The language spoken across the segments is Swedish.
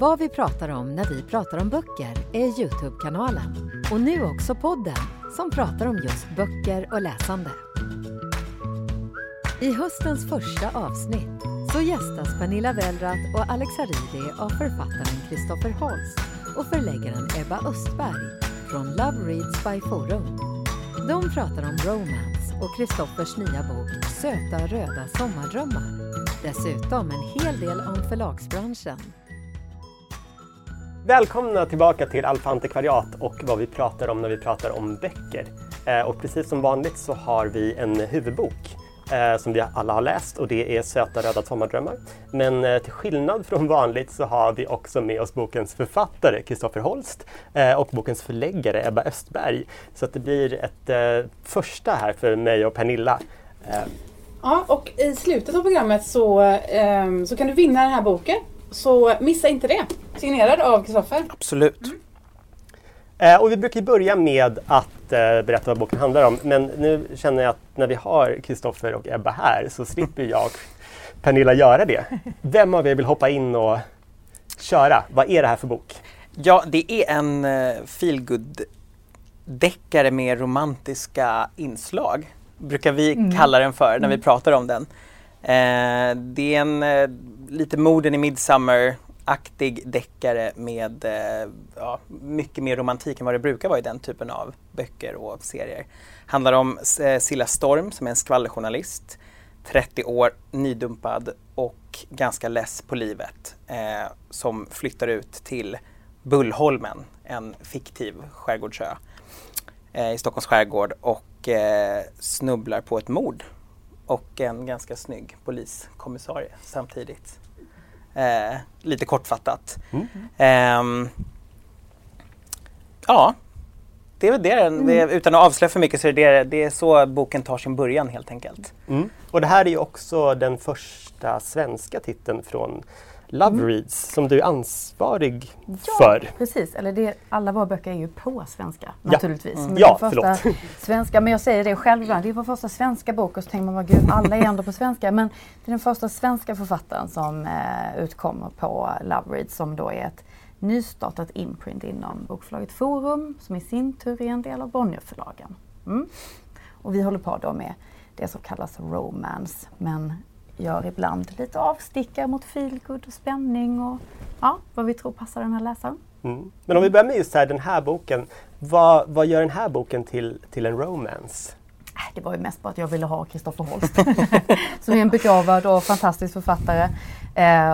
Vad vi pratar om när vi pratar om böcker är YouTube-kanalen. Och nu också podden som pratar om just böcker och läsande. I höstens första avsnitt så gästas Pernilla Wellrath och Alexa Ridi av författaren Kristoffer Håls och förläggaren Ebba Östberg från Love Reads by Forum. De pratar om romance och Kristoffers nya bok Söta röda sommardrömmar. Dessutom en hel del om förlagsbranschen. Välkomna tillbaka till Alpha Antikvariat och vad vi pratar om när vi pratar om böcker. Och precis som vanligt så har vi en huvudbok som vi alla har läst, och det är Söta röda sommardrömmar. Men till skillnad från vanligt så har vi också med oss bokens författare Kristoffer Holst och bokens förläggare Ebba Östberg. Så att det blir ett första här för mig och Pernilla. Ja, och i slutet av programmet så kan du vinna den här boken. Så missa inte det. Signerad av Kristoffer. Absolut. Och vi brukar börja med att berätta vad boken handlar om. Men nu känner jag att när vi har Kristoffer och Ebba här så slipper jag och Pernilla göra det. Vem av er vill hoppa in och köra? Vad är det här för bok? Ja, det är en feelgood-deckare med romantiska inslag. Brukar vi kalla den för när vi pratar om den. Det är en lite morden i Midsummer-aktig deckare med mycket mer romantik än vad det brukar vara i den typen av böcker och serier. Handlar om Silla Storm som är en skvallerjournalist, 30 år, nydumpad och ganska less på livet, som flyttar ut till Bullholmen, en fiktiv skärgårdsö i Stockholms skärgård, och snubblar på ett mord. Och en ganska snygg poliskommissarie samtidigt. Lite kortfattat. Ja, det är väl det. Utan att avslöja för mycket så är det är så boken tar sin början helt enkelt. Och det här är ju också den första svenska titeln från Love Reads som du är ansvarig för. Precis, eller alla våra böcker är ju på svenska naturligtvis. Svenska, men jag säger det själv, det är vår första svenska bok, och så tänker man, vad gud, alla är ändå på svenska, men det är den första svenska författaren som utkommer på Love Reads, som då är ett nystartat imprint inom bokförlaget Forum, som i sin tur är en del av Bonnierförlagen. Och vi håller på då med det som kallas romance, men gör ibland lite avstickar mot feelgood och spänning och vad vi tror passar den här läsaren. Men om vi börjar med just här, den här boken, vad gör den här boken till en romance? Det var ju mest bara att jag ville ha Kristoffer Holst som är en begåvad och fantastisk författare.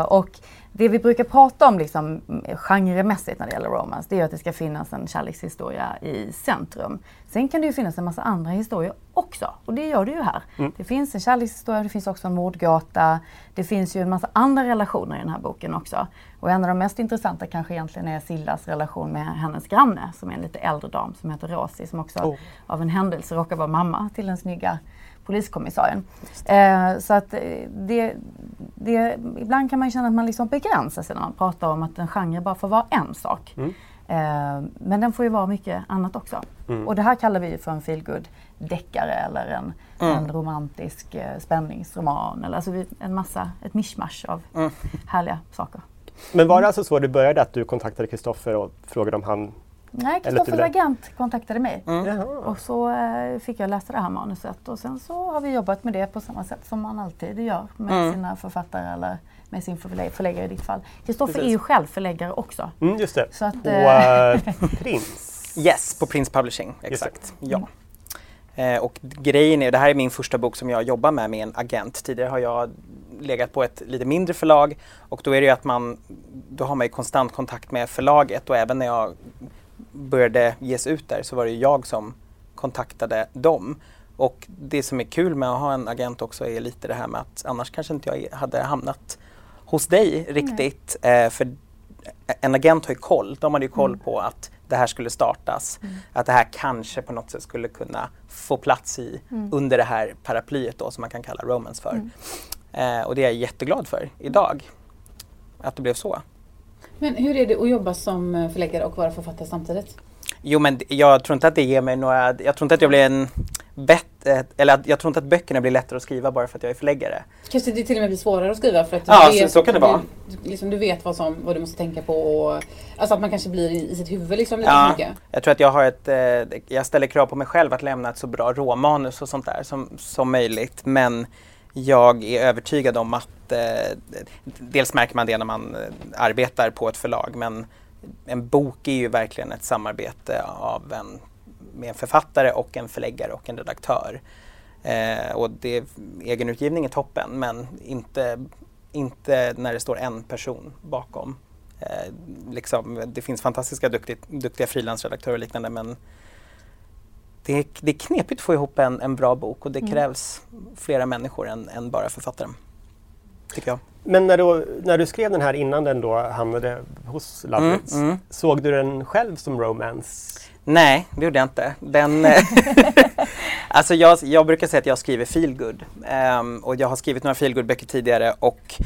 Och det vi brukar prata om liksom, genremässigt när det gäller romance, det är att det ska finnas en kärlekshistoria i centrum. Sen kan det ju finnas en massa andra historier också, och det gör det ju här. Det finns en kärlekshistoria, det finns också en mordgata, det finns ju en massa andra relationer i den här boken också. Och en av de mest intressanta kanske egentligen är Sillas relation med hennes granne, som är en lite äldre dam som heter Rosie, som också av en händelse råkar vara mamma till den snygga poliskommissarien. Så att ibland kan man känna att man liksom begränsar sig när man pratar om att en genre bara får vara en sak. Men den får ju vara mycket annat också. Och det här kallar vi för en feelgood-deckare eller en romantisk spänningsroman. Eller alltså ett mishmash av härliga saker. Men var det alltså så det började, att du kontaktade Kristoffer och frågade om han... Nej, Kristoffers agent kontaktade mig och så fick jag läsa det här manuset, och sen så har vi jobbat med det på samma sätt som man alltid gör med sina författare eller med sin förläggare i ditt fall. Kristoffer är ju själv förläggare också. Just det, så att, på Prince. Yes, på Prince Publishing, exakt. Ja. Och grejen är, det här är min första bok som jag jobbar med en agent. Tidigare har jag legat på ett lite mindre förlag, och då är det ju att då har man ju konstant kontakt med förlaget, och även när jag började ges ut där så var det jag som kontaktade dem. Och det som är kul med att ha en agent också är lite det här med att annars kanske inte jag hade hamnat hos dig riktigt. För en agent har ju koll, de hade ju koll på att det här skulle startas. Att det här kanske på något sätt skulle kunna få plats i under det här paraplyet då som man kan kalla romance för. Och det är jag jätteglad för idag, att det blev så. Men hur är det att jobba som förläggare och vara författare samtidigt? Jo, men jag tror inte att det ger mig några... Jag tror inte att jag blir en... jag tror inte att böckerna blir lättare att skriva bara för att jag är förläggare. Kanske det till och med blir svårare att skriva för att så kan det vara. Liksom, du vet vad du måste tänka på. Och, alltså att man kanske blir i sitt huvud liksom lite mycket. Jag tror att jag har jag ställer krav på mig själv att lämna ett så bra råmanus och sånt där som möjligt. Men jag är övertygad om att dels märker man det när man arbetar på ett förlag. Men en bok är ju verkligen ett samarbete med en författare och en förläggare och en redaktör. Och egenutgivning är toppen, men inte när det står en person bakom. Liksom, det finns fantastiska duktiga frilansredaktörer och liknande, men det är knepigt att få ihop en bra bok, och det krävs flera människor än bara författaren, tycker jag. Men när du skrev den här innan den då hamnade hos Love Reads, såg du den själv som romance? Nej, det gjorde jag inte. Alltså jag brukar säga att jag skriver feelgood. Och jag har skrivit några feelgood-böcker tidigare, och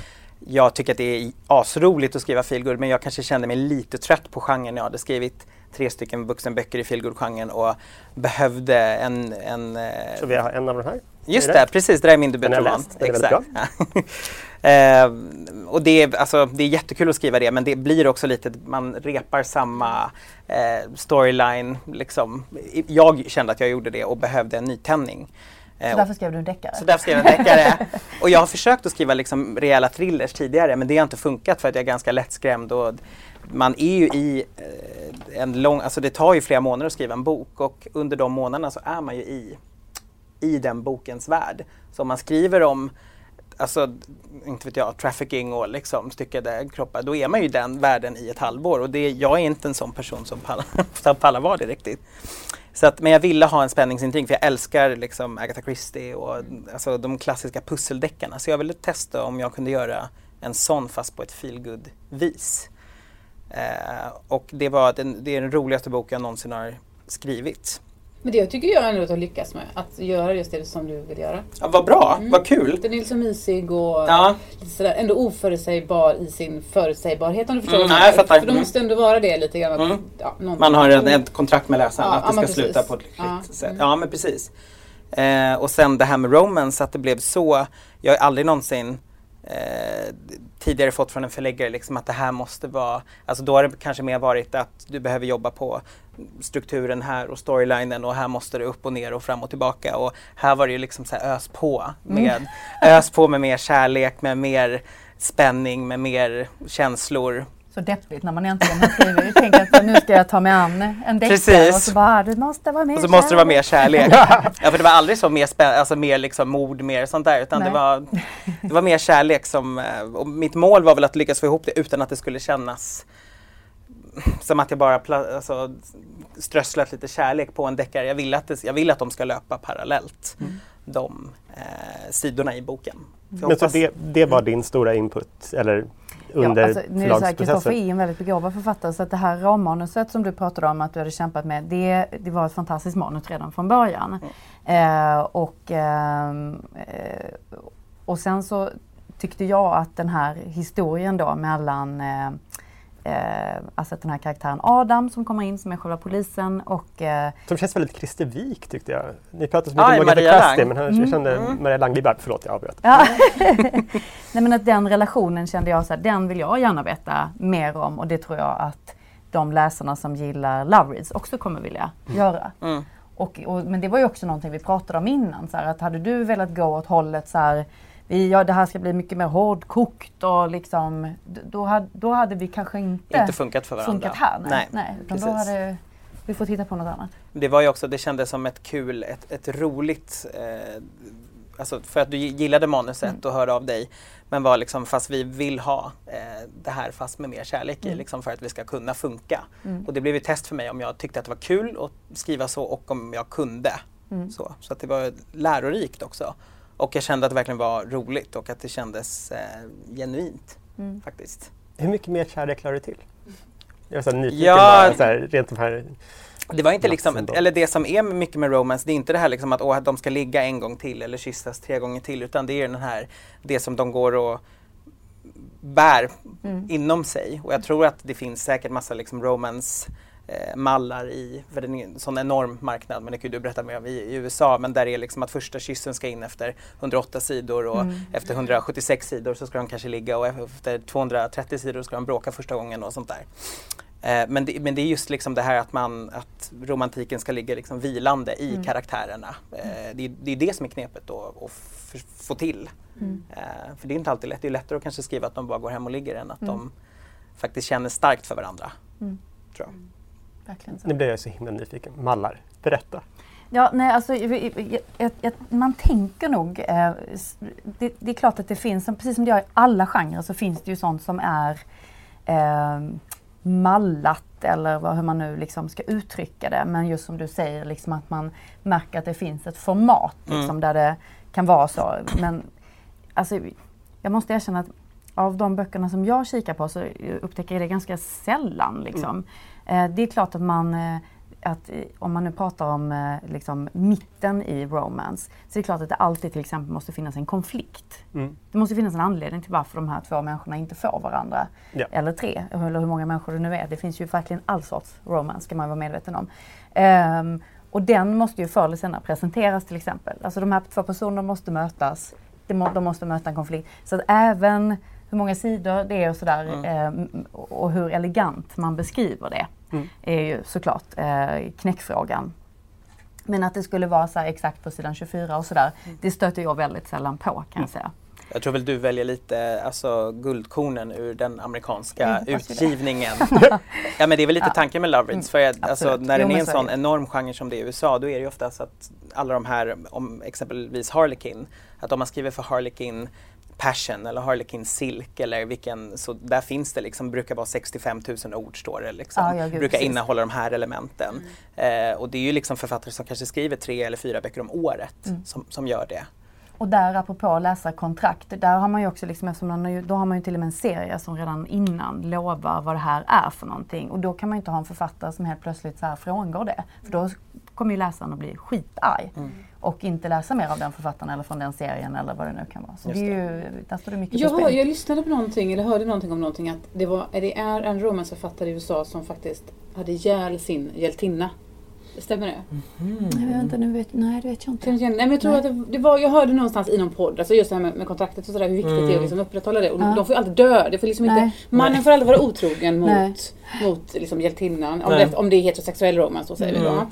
jag tycker att det är asroligt att skriva feelgood, men jag kanske kände mig lite trött på genren. Jag hade skrivit 3 stycken vuxenböcker i feelgood-genren och behövde en... Så vi har en av de här? Just det, precis. Det där är min debutroman. Exakt. Och det är jättekul att skriva det, men det blir också lite, man repar samma storyline. Liksom. Jag kände att jag gjorde det och behövde en nytändning. Så därför skrev du en deckare? Så därför skrev jag en deckare. Och jag har försökt att skriva liksom rejäla thrillers tidigare, men det har inte funkat för att jag är ganska lättskrämd. Och man är ju i en lång... Alltså det tar ju flera månader att skriva en bok, och under de månaderna så är man ju i den bokens värld. Så om man skriver om, alltså, inte vet jag, trafficking och liksom styckade kroppar, då är man ju den världen i ett halvår. Och jag är inte en sån person som pallar var det riktigt. Så att, men jag ville ha en spänningsintrig, för jag älskar liksom Agatha Christie och alltså de klassiska pusseldeckarna. Så jag ville testa om jag kunde göra en sån fast på ett feelgood-vis. Och det är den roligaste boken jag någonsin har skrivit. Men det tycker jag ändå att lyckas med, att göra just det som du vill göra. Ja, vad bra, vad kul. Den är liksom mysig och lite sådär, ändå oförutsägbar i sin förutsägbarhet, om du förstår. Nej, jag fattar. För då måste ändå vara det lite grann. Man har ett kontrakt med läsaren att det ska sluta på ett lyckligt sätt. Ja, men precis. Och sen det här med romance, att det blev så. Jag har aldrig någonsin tidigare fått från en förläggare liksom att det här måste vara, alltså då har det kanske mer varit att du behöver jobba på strukturen här och storylinen, och här måste det upp och ner och fram och tillbaka, och här var det ju liksom så här ös på med mer kärlek, med mer spänning, med mer känslor. Så deppigt när man egentligen har skrivit. Tänker att nu ska jag ta mig an en deckare, och så bara, det måste vara mer kärlek. Och så måste det vara mer kärlek. Ja, för det var aldrig så mer alltså mer liksom mord, mer sånt där, utan det var mer kärlek som, och mitt mål var väl att lyckas få ihop det utan att det skulle kännas som att jag bara strösslat lite kärlek på en deckare. Jag vill att de ska löpa parallellt, de sidorna i boken. Men så det var din stora input, eller? Ja, alltså, nu är det så här, Kristoffer är en väldigt begåvad författare, så att det här rammanuset som du pratade om att du hade kämpat med, det var ett fantastiskt manus redan från början. Och sen så tyckte jag att den här historien då mellan alltså den här karaktären Adam som kommer in, som är själva polisen, och... Som känns väldigt kristevik, tyckte jag. Ni pratade så mycket om Agatha Christie, men jag kände Maria Lang, förlåt, jag avbröt. Ja. Nej, men att den relationen kände jag så här, den vill jag gärna veta mer om, och det tror jag att de läsarna som gillar Love Reads också kommer vilja göra. Men det var ju också någonting vi pratade om innan, så här, att hade du velat gå åt hållet så här, det här ska bli mycket mer hårdkokt och liksom, då hade vi kanske inte funkat för varandra. Funkat här, nej, utan då hade vi fått hitta på något annat. Det var ju också, det kändes som ett roligt, alltså för att du gillade manuset och hörde av dig, men var liksom, fast vi vill ha det här fast med mer kärlek i, liksom, för att vi ska kunna funka. Och det blev ett test för mig om jag tyckte att det var kul att skriva så, och om jag kunde Så att det var lärorikt också. Och jag kände att det verkligen var roligt och att det kändes genuint faktiskt. Hur mycket mer kärlek lade du till? Jag var så nyfiken bara så här, rent de här... Det var inte liksom, eller det som är mycket med romance, det är inte det här liksom att att de ska ligga en gång till eller kyssas 3 gånger till, utan det är den här, det som de går och bär inom sig. Och jag tror att det finns säkert massa liksom romance mallar i, för det är en sån enorm marknad, men det kan ju du berätta mer om i USA, men där är liksom att första kyssen ska in efter 108 sidor och efter 176 sidor så ska de kanske ligga, och efter 230 sidor ska de bråka första gången och sånt där. Men det är just liksom det här att romantiken ska ligga liksom vilande i karaktärerna. Det är det som är knepet då, att få till. För det är inte alltid lätt. Det är lättare att kanske skriva att de bara går hem och ligger än att de faktiskt känner starkt för varandra. Tror jag. Nu blir jag så himla nyfiken. Mallar, berätta. Ja, nej, alltså, man tänker nog, det är klart att det finns, precis som det gör i alla genrer, så finns det ju sånt som är mallat eller hur man nu liksom ska uttrycka det. Men just som du säger, liksom att man märker att det finns ett format liksom, där det kan vara så. Men alltså, jag måste erkänna att av de böckerna som jag kikar på så upptäcker jag det ganska sällan. Liksom. Det är klart att om man nu pratar om liksom, mitten i romance, så är det klart att det alltid till exempel måste finnas en konflikt. Det måste finnas en anledning till varför de här 2 människorna inte får varandra. Ja. Eller 3, eller hur många människor det nu är. Det finns ju verkligen all sorts romance, ska man vara medveten om. Och den måste ju förr eller senare presenteras till exempel. Alltså de här 2 personerna måste mötas, de måste möta en konflikt. Så att även hur många sidor det är och sådär, och hur elegant man beskriver det. Är ju såklart knäckfrågan. Men att det skulle vara så här exakt på sidan 24 och sådär, det stöter jag väldigt sällan på, kan jag säga. Jag tror väl du väljer lite alltså, guldkornen ur den amerikanska utgivningen. Ja, men det är väl lite tanken med Love Reads. För alltså, när det är en sån enorm genre som det är i USA, då är det ju ofta så att alla de här, om exempelvis Harlequin, att om man skriver för Harlequin Passion eller Harlequin Silk eller vilken, så där finns det liksom, brukar vara 65 000 ord står det liksom, brukar innehålla de här elementen. Och det är ju liksom författare som kanske skriver 3 eller 4 böcker om året som gör det. Och där apropå läsarkontrakt, där har man ju också liksom, då har man ju till och med en serie som redan innan lovar vad det här är för någonting. Och då kan man ju inte ha en författare som helt plötsligt så här frångår det. För då kommer ju läsaren att bli skitarg. Och inte läsa mer av den författaren eller från den serien eller vad det nu kan vara. Så det är ju, där står det mycket på spel. Jag lyssnade på någonting eller hörde någonting om någonting, att det är en romansförfattare i USA som faktiskt hade ihjäl sin hjältinna. Stämmer det? Nej, det vet jag inte. Nej, men jag tror att jag hörde någonstans i någon podd, alltså just det här med kontraktet och sådär, hur viktigt det är att liksom upprätthålla det. Och de får ju alltid dö. Det får liksom inte, mannen får aldrig vara otrogen mot liksom hjältinnan. Om det är heterosexuell romans, så säger vi då.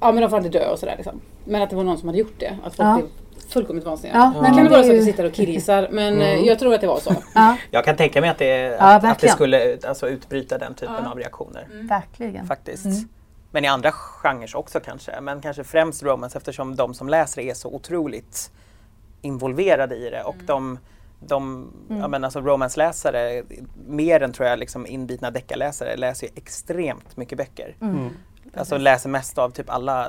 Men de får aldrig dö och sådär liksom. Men att det var någon som hade gjort det. Att folk fullkomligt vansinnigt. Det kan vara så att du sitter och kirrisar, men jag tror att det var så. Jag kan tänka mig att det skulle alltså, utbryta den typen av reaktioner. Verkligen. Faktiskt. Men i andra genrer också kanske. Men kanske främst romance, eftersom de som läser är så otroligt involverade i det. Och jag menar, alltså, romance-läsare, mer än tror jag liksom inbitna deckarläsare, läser ju extremt mycket böcker. Alltså läser mest av typ alla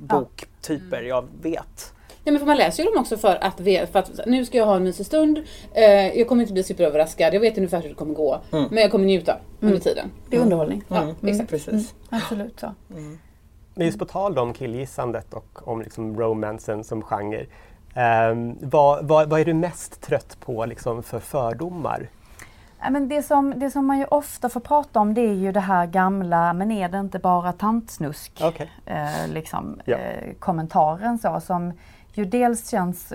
boktyper jag vet. Ja, men för man läser ju dem också för att nu ska jag ha en mysig stund. Jag kommer inte bli superöverraskad. Jag vet ungefär hur det kommer gå. Men jag kommer njuta under tiden. Det är underhållning. Ja, exakt. Precis. Absolut. Ja. Men just på tal om killgissandet och om liksom romansen som genre. Vad är du mest trött på liksom, för fördomar? Ja, men det som man ju ofta får prata om, det är ju det här gamla, men är det inte bara tantsnusk? Kommentaren så, som ju dels känns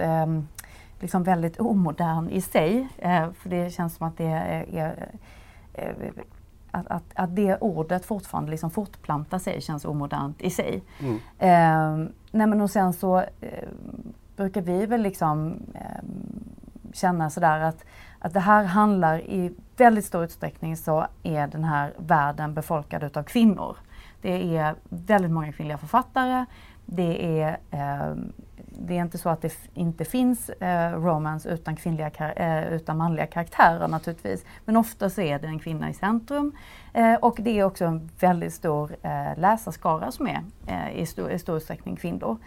liksom väldigt omodern i sig, för det känns som att det är att det ordet fortfarande liksom fortplantar sig, känns omodernt i sig. Nej, men och sen så brukar vi väl liksom känna sådär att det här handlar i väldigt stor utsträckning, så är den här världen befolkad utav kvinnor. Det är väldigt många kvinnliga författare. Det är det är inte så att det inte finns romance utan manliga karaktärer naturligtvis. Men ofta så är det en kvinna i centrum. Och det är också en väldigt stor läsarskara som är i stor utsträckning kvinnor.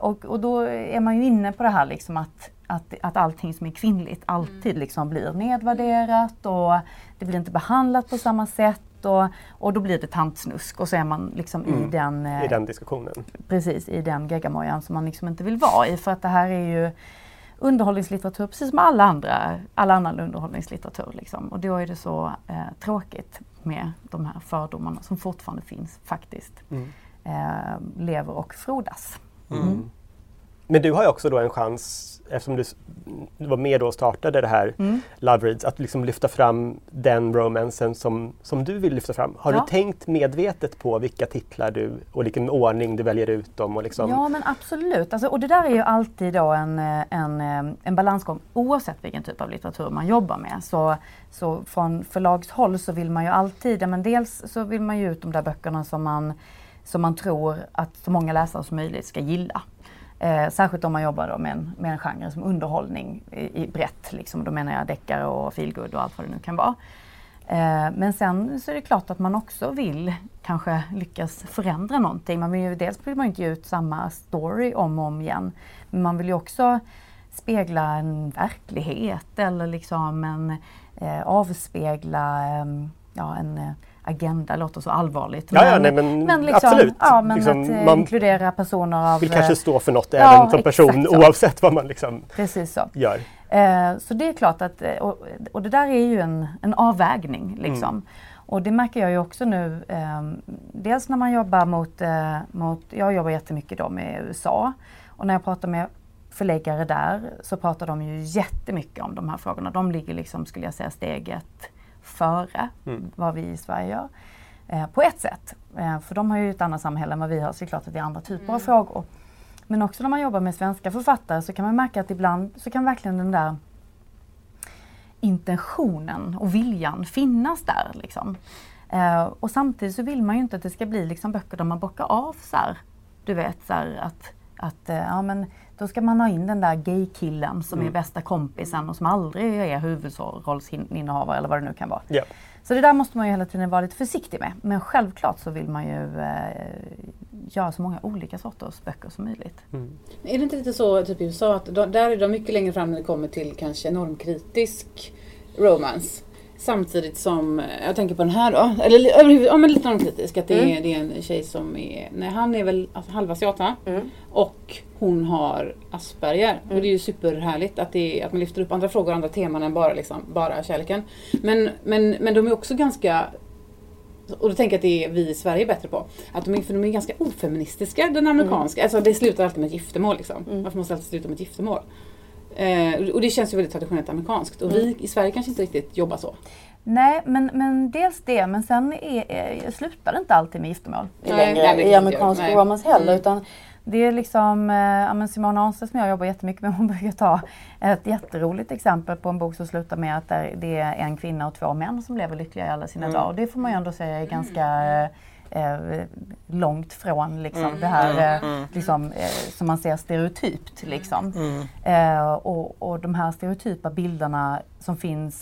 Och då är man ju inne på det här liksom att allting som är kvinnligt alltid liksom blir nedvärderat och det blir inte behandlat på samma sätt och då blir det tantsnusk och så är man liksom i den diskussionen. Precis, i den geggamojan som man liksom inte vill vara i, för att det här är ju underhållningslitteratur precis som alla annan underhållningslitteratur liksom, och då är det så tråkigt med de här fördomarna som fortfarande finns faktiskt. Lever och frodas. Men du har ju också då en chans, eftersom du var med då och startade det här Love Reads, att liksom lyfta fram den romansen som du vill lyfta fram. Har du tänkt medvetet på vilka titlar du och vilken ordning du väljer ut dem? Och liksom... Ja, men absolut. Alltså, och det där är ju alltid då en balansgång oavsett vilken typ av litteratur man jobbar med. Så från förlagshåll så vill man ju alltid, men dels så vill man ju ut de där böckerna som man tror att så många läsare som möjligt ska gilla. Särskilt om man jobbar då med en genre som underhållning i brett. Liksom. Då menar jag deckare och feelgood och allt vad det nu kan vara. Men sen så är det klart att man också vill kanske lyckas förändra någonting. Dels vill man inte ge ut samma story om och om igen. Men man vill ju också spegla en verklighet eller liksom avspegla en agenda, låter så allvarligt. Men absolut. Ja, men liksom, att man inkludera personer av... Vill kanske stå för något även som person oavsett vad man liksom gör. Så det är klart att... Och det där är ju en avvägning liksom. Och det märker jag ju också nu. Dels när man jobbar mot... Jag jobbar jättemycket då med USA. Och när jag pratar med förläggare där så pratar de ju jättemycket om de här frågorna. De ligger liksom, skulle jag säga, steget före vad vi i Sverige gör. På ett sätt. För de har ju ett annat samhälle än vad vi har, så är klart att det är andra typer av frågor. Men också när man jobbar med svenska författare så kan man märka att ibland så kan verkligen den där intentionen och viljan finnas där. Liksom. Och samtidigt så vill man ju inte att det ska bli liksom böcker där man bockar av så här. Du vet så här att då ska man ha in den där gay-killen som är bästa kompisen och som aldrig är huvudrollsinnehavare eller vad det nu kan vara. Yep. Så det där måste man ju hela tiden vara lite försiktig med. Men självklart så vill man ju göra så många olika sorters böcker som möjligt. Är det inte lite så typ i USA att där är de mycket längre fram när det kommer till kanske normkritisk romance? Samtidigt som, jag tänker på den här då, men lite normkritisk, att det är en tjej som är, nej han är väl halvasiata och hon har Asperger. Och det är ju superhärligt att man lyfter upp andra frågor och andra teman än bara kärleken. Men de är också ganska, och då tänker jag att det är vi i Sverige bättre på, att de är ganska ofeministiska, den amerikanska. Alltså det slutar alltid med ett giftermål liksom. Varför måste alltid sluta med ett giftermål? Och det känns ju väldigt traditionellt amerikanskt. Och vi i Sverige kanske inte riktigt jobbar så. Nej, men dels det. Men sen slutar det inte alltid med giftermål. Nej, i amerikansk romans heller. Utan det är liksom... Simone Anse som jag jobbar jättemycket med. Hon brukar ta ett jätteroligt exempel på en bok som slutar med att det är en kvinna och två män som lever lyckliga i alla sina dagar. Och det får man ju ändå säga är ganska... långt från liksom, det här som man ser stereotypt. Liksom. Och de här stereotypa bilderna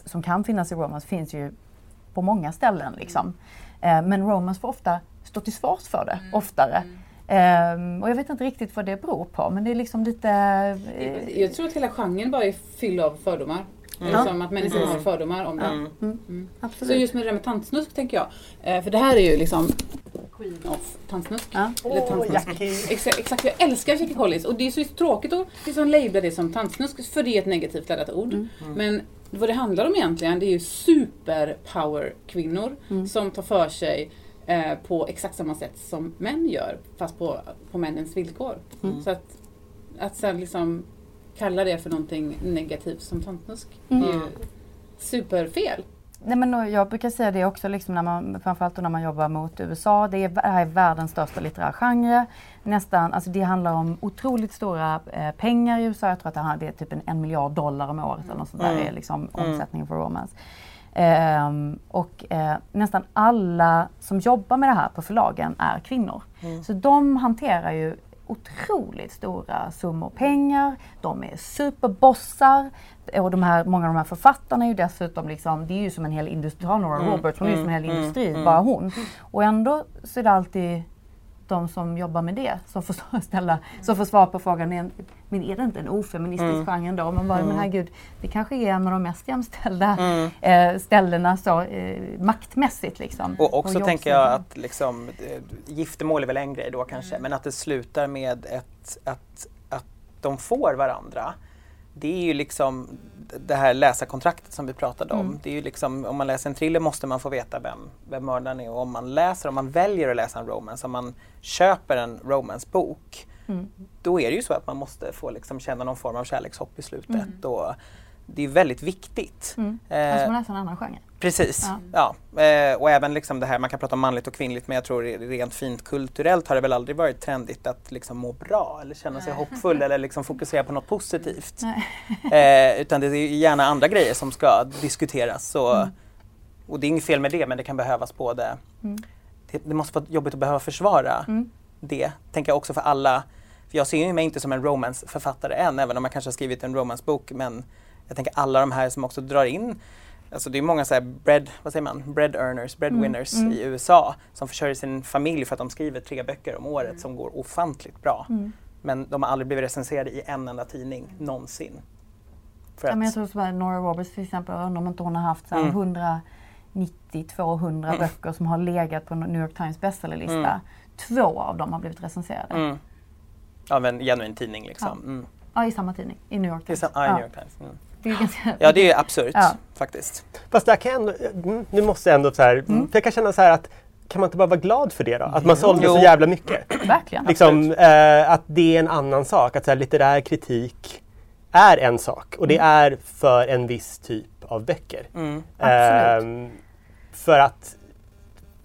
som kan finnas i romance finns ju på många ställen. Liksom. Men romance får ofta stå till svars för det, oftare. Och jag vet inte riktigt vad det beror på, men det är liksom lite... Jag tror att hela genren bara är fylld av fördomar. Liksom att människor har fördomar om det. Så just med det där med tantsnusk tänker jag. För det här är ju liksom Queen of tantsnusk. Eller tantsnusk. Exakt, jag älskar Jackie Collins. Och det är så tråkigt att liksom labla det som tantsnusk. För det är ett negativt laddat ord. Men vad det handlar om egentligen, det är ju superpower-kvinnor som tar för sig på exakt samma sätt som män gör. Fast på männens villkor. Så att sen liksom... kallar det för någonting negativt som tantnusk. Det är ju superfel. Nej, men jag brukar säga det också, liksom framförallt när man jobbar mot USA. Det här är världens största litterära genre. Nästan, alltså det handlar om otroligt stora pengar i USA. Jag tror att det är typ $1 miljard om året eller något sånt där. Det är liksom omsättningen för romance. Nästan alla som jobbar med det här på förlagen är kvinnor. Så de hanterar ju otroligt stora summor pengar. De är superbossar. Och de här, många av de här författarna är ju dessutom liksom, det är ju som en hel industri. Nora Roberts, hon är ju som en hel industri, bara hon. Och ändå så är det alltid de som jobbar med det som får ställa, som får svara på frågan, men är det inte en ofeministisk genre ändå? Man bara, men herregud, det kanske är en av de mest jämställda ställena så, maktmässigt liksom. Och också och tänker jag att liksom, giftermål är väl en grej då kanske, men att det slutar med att de får varandra. Det är ju liksom det här läsarkontraktet som vi pratade om. Det är ju liksom, om man läser en thriller måste man få veta vem mördaren är. Och om man väljer att läsa en romance, om man köper en romancebok, då är det ju så att man måste få liksom känna någon form av kärlekshopp i slutet. Och det är väldigt viktigt. Alltså man läser en annan genre. Precis, ja. Och även liksom det här, man kan prata om manligt och kvinnligt, men jag tror rent fint kulturellt har det väl aldrig varit trendigt att liksom må bra eller känna sig hoppfull eller liksom fokusera på något positivt. Utan det är gärna andra grejer som ska diskuteras. Och det är inget fel med det, men det kan behövas både... Det måste vara jobbigt att behöva försvara det, tänker jag också för alla. För jag ser ju mig inte som en romanceförfattare än, även om jag kanske har skrivit en romancebok, men jag tänker alla de här som också drar in... Alltså det är många så här breadwinners i USA som försörjer sin familj för att de skriver 3 böcker om året som går ofantligt bra. Men de har aldrig blivit recenserade i en enda tidning någonsin. Men jag tror så här, Nora Roberts till exempel, jag undrar om inte hon har haft så här 190-200 böcker som har legat på New York Times bestsellerlista. 2 av dem har blivit recenserade. Av en genuin tidning liksom. Ja, i samma tidning. I New York Times. New York Times. Ja, det är ju absurt faktiskt. Fast jag kan ändå, nu måste jag ändå så här, för jag kan känna så här att kan man inte bara vara glad för det då? Att man sålde så jävla mycket. Verkligen. Liksom, att det är en annan sak. Att så här, litterär kritik är en sak. Och det är för en viss typ av böcker. Absolut.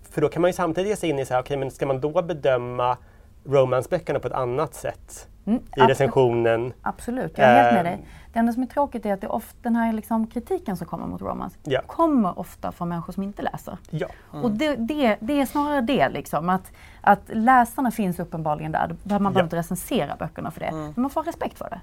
För då kan man ju samtidigt ge sig in i så här, okej, men ska man då bedöma romanceböckerna på ett annat sätt? I recensionen. Absolut, jag är helt med dig. Det enda som är tråkigt är att det ofta, den här liksom kritiken som kommer mot romance kommer ofta från människor som inte läser. Och det är snarare det liksom, att läsarna finns uppenbarligen där. Då behöver man bara inte recensera böckerna för det. Men man får respekt för det.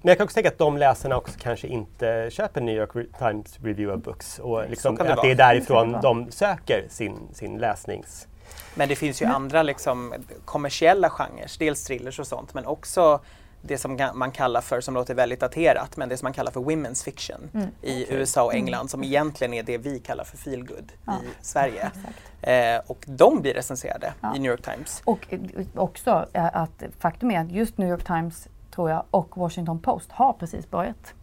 Men jag kan också tänka att de läsarna också kanske inte köper New York Times Review of Books. Och liksom att det är därifrån de söker sin läsnings... Men det finns ju andra liksom, kommersiella genrer, dels thrillers och sånt, men också det som man kallar för, som låter väldigt daterat, men det som man kallar för women's fiction i USA och England, som egentligen är det vi kallar för feel good i Sverige. Och de blir recenserade i New York Times. Och också att faktum är att just New York Times, tror jag, och Washington Post har precis börjat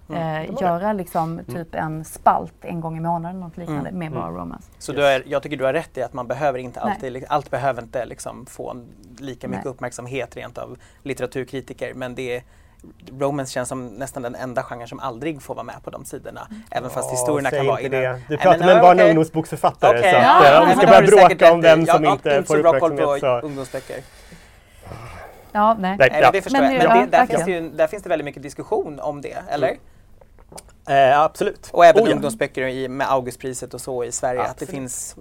göra liksom typ en spalt en gång i månaden, något liknande, med bara romance. Så jag tycker du har rätt i att man behöver inte alltid, allt behöver inte liksom få lika mycket uppmärksamhet rent av litteraturkritiker, men det är romance känns som nästan den enda genren som aldrig får vara med på de sidorna. Även fast historierna kan vara inne. Du pratar med en barn- och ungdomsboksförfattare, så att om vi ska börja bråka om vem som inte får uppmärksamhet så... Ungdomsböcker. Ja, nej. Nej, det förstår jag. Men där finns det väldigt mycket diskussion om det, eller? Absolut. Och även ungdomsböcker med Augustpriset och så i Sverige. Absolut. Att det finns...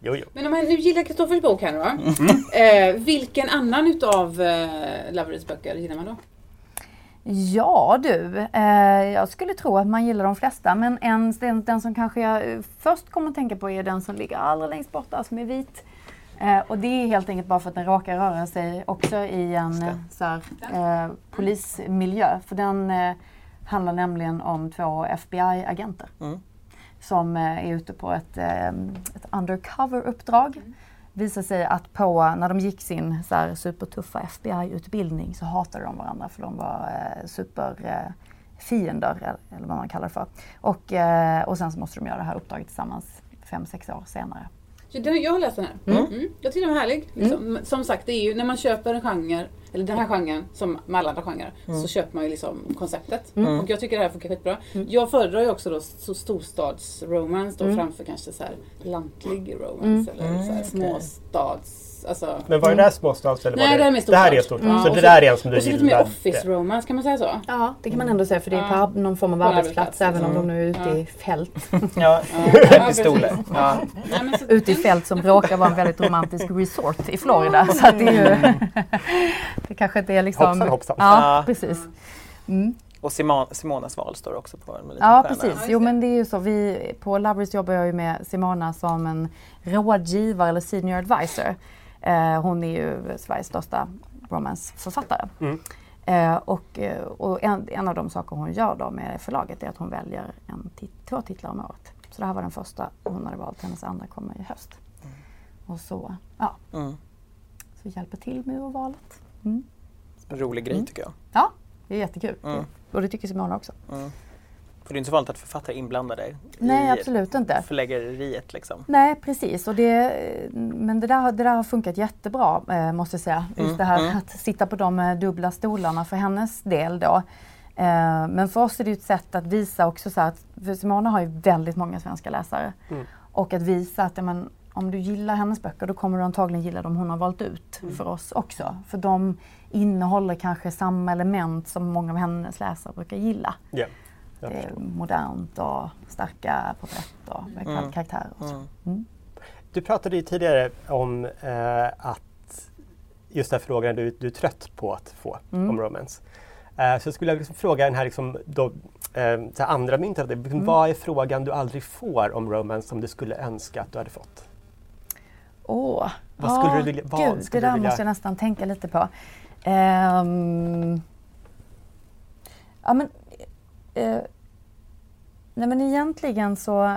Jo. Men om man nu gillar Kristoffers bok här nu, va? Vilken annan utav Love Reads böcker gillar man då? Ja du, jag skulle tro att man gillar de flesta, men den som kanske jag först kommer att tänka på är den som ligger allra längst borta, som är vit. Och det är helt enkelt bara för att den råkar röra sig också i en så här, polismiljö. För den handlar nämligen om 2 FBI-agenter som är ute på ett undercover-uppdrag. Visar sig att när de gick sin så här, supertuffa FBI-utbildning så hatade de varandra för de var superfiender, eller vad man kallar det för. Och sen så måste de göra det här uppdraget tillsammans 5-6 år senare. Jag har läst den här. Jag tycker den är härlig. Liksom. Som sagt, det är ju när man köper en genre, eller den här genren, som med alla andra genrer, så köper man ju liksom konceptet. Och jag tycker det här funkar skitbra. Jag föredrar ju också då storstadsromance då framför kanske så här lantlig romance eller så här småstads finns alltså. Men var det där småstads eller nej, var det? Det här är stort. Mm. Så det där är en som du gillar. Och så lite mer office romance, kan man säga så? Ja, det kan man ändå säga för det är på någon form av arbetsplats även om de nu är ute i fält. Ja, ute i stolar. Ja. Ute i fält som råkar vara en väldigt romantisk resort i Florida så att det är ju det kanske inte är liksom hoppsan. Ja, precis. Mm. Och Simonas val står också på en liten ja, stjärna. Precis. Jo, men det är ju så. Vi, på Love Reads jobbar jag ju med Simona som en rådgivare eller senior advisor. Hon är ju Sveriges största romansförfattare. Mm. Och en av de saker hon gör då med förlaget är att hon väljer två titlar om året. Så det här var den första hon hade valt. Hennes andra kommer i höst. Mm. Och så, ja. Mm. Så vi hjälper till med valet. Mm. En rolig grej tycker jag. Ja, det är jättekul. Mm. Och det tycker Simona också. Mm. För det är inte så vanligt att författare inblandar dig nej, absolut inte. Förläggeriet liksom. Nej, precis. Och men det där har funkat jättebra måste jag säga. Just det här att sitta på de dubbla stolarna för hennes del då. Men för oss är det ju ett sätt att visa också så att för Simona har ju väldigt många svenska läsare. Mm. Och att visa att men, om du gillar hennes böcker då kommer du antagligen gilla dem hon har valt ut för oss också. För de innehåller kanske samma element som många av hennes läsare brukar gilla. Yeah. Det är modernt och starka porträtt och karaktärer och så. Mm. Du pratade ju tidigare om att just den här frågan du är trött på att få om romance. Så jag skulle liksom fråga den här, liksom, så här andra myntet. Vad är frågan du aldrig får om romance som du skulle önska att du hade fått? Vad skulle du vilja? Måste jag nästan tänka lite på. Nej men egentligen så